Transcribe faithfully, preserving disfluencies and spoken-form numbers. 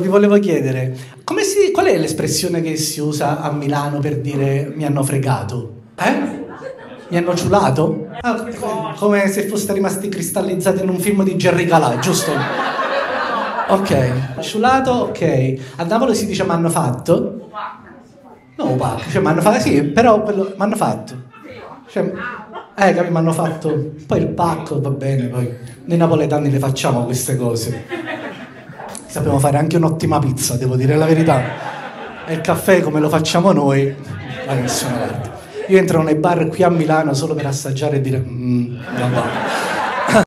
Vi volevo chiedere, come si, qual è l'espressione che si usa a Milano per dire mi hanno fregato? Eh? Mi hanno ciulato? Ah, co come se foste rimasti cristallizzati in un film di Jerry Calà, giusto? Ok, ciulato, ok. A Napoli si dice m'hanno fatto? No, pa, cioè m'hanno fatto, sì, però m'hanno fatto. Cioè, eh, capi, m'hanno fatto. Poi il pacco, va bene, poi. Noi napoletani le facciamo queste cose. Sappiamo fare anche un'ottima pizza, devo dire la verità. E il caffè, come lo facciamo noi, a nessuna parte. Io entro nei bar qui a Milano solo per assaggiare e dire... Mm,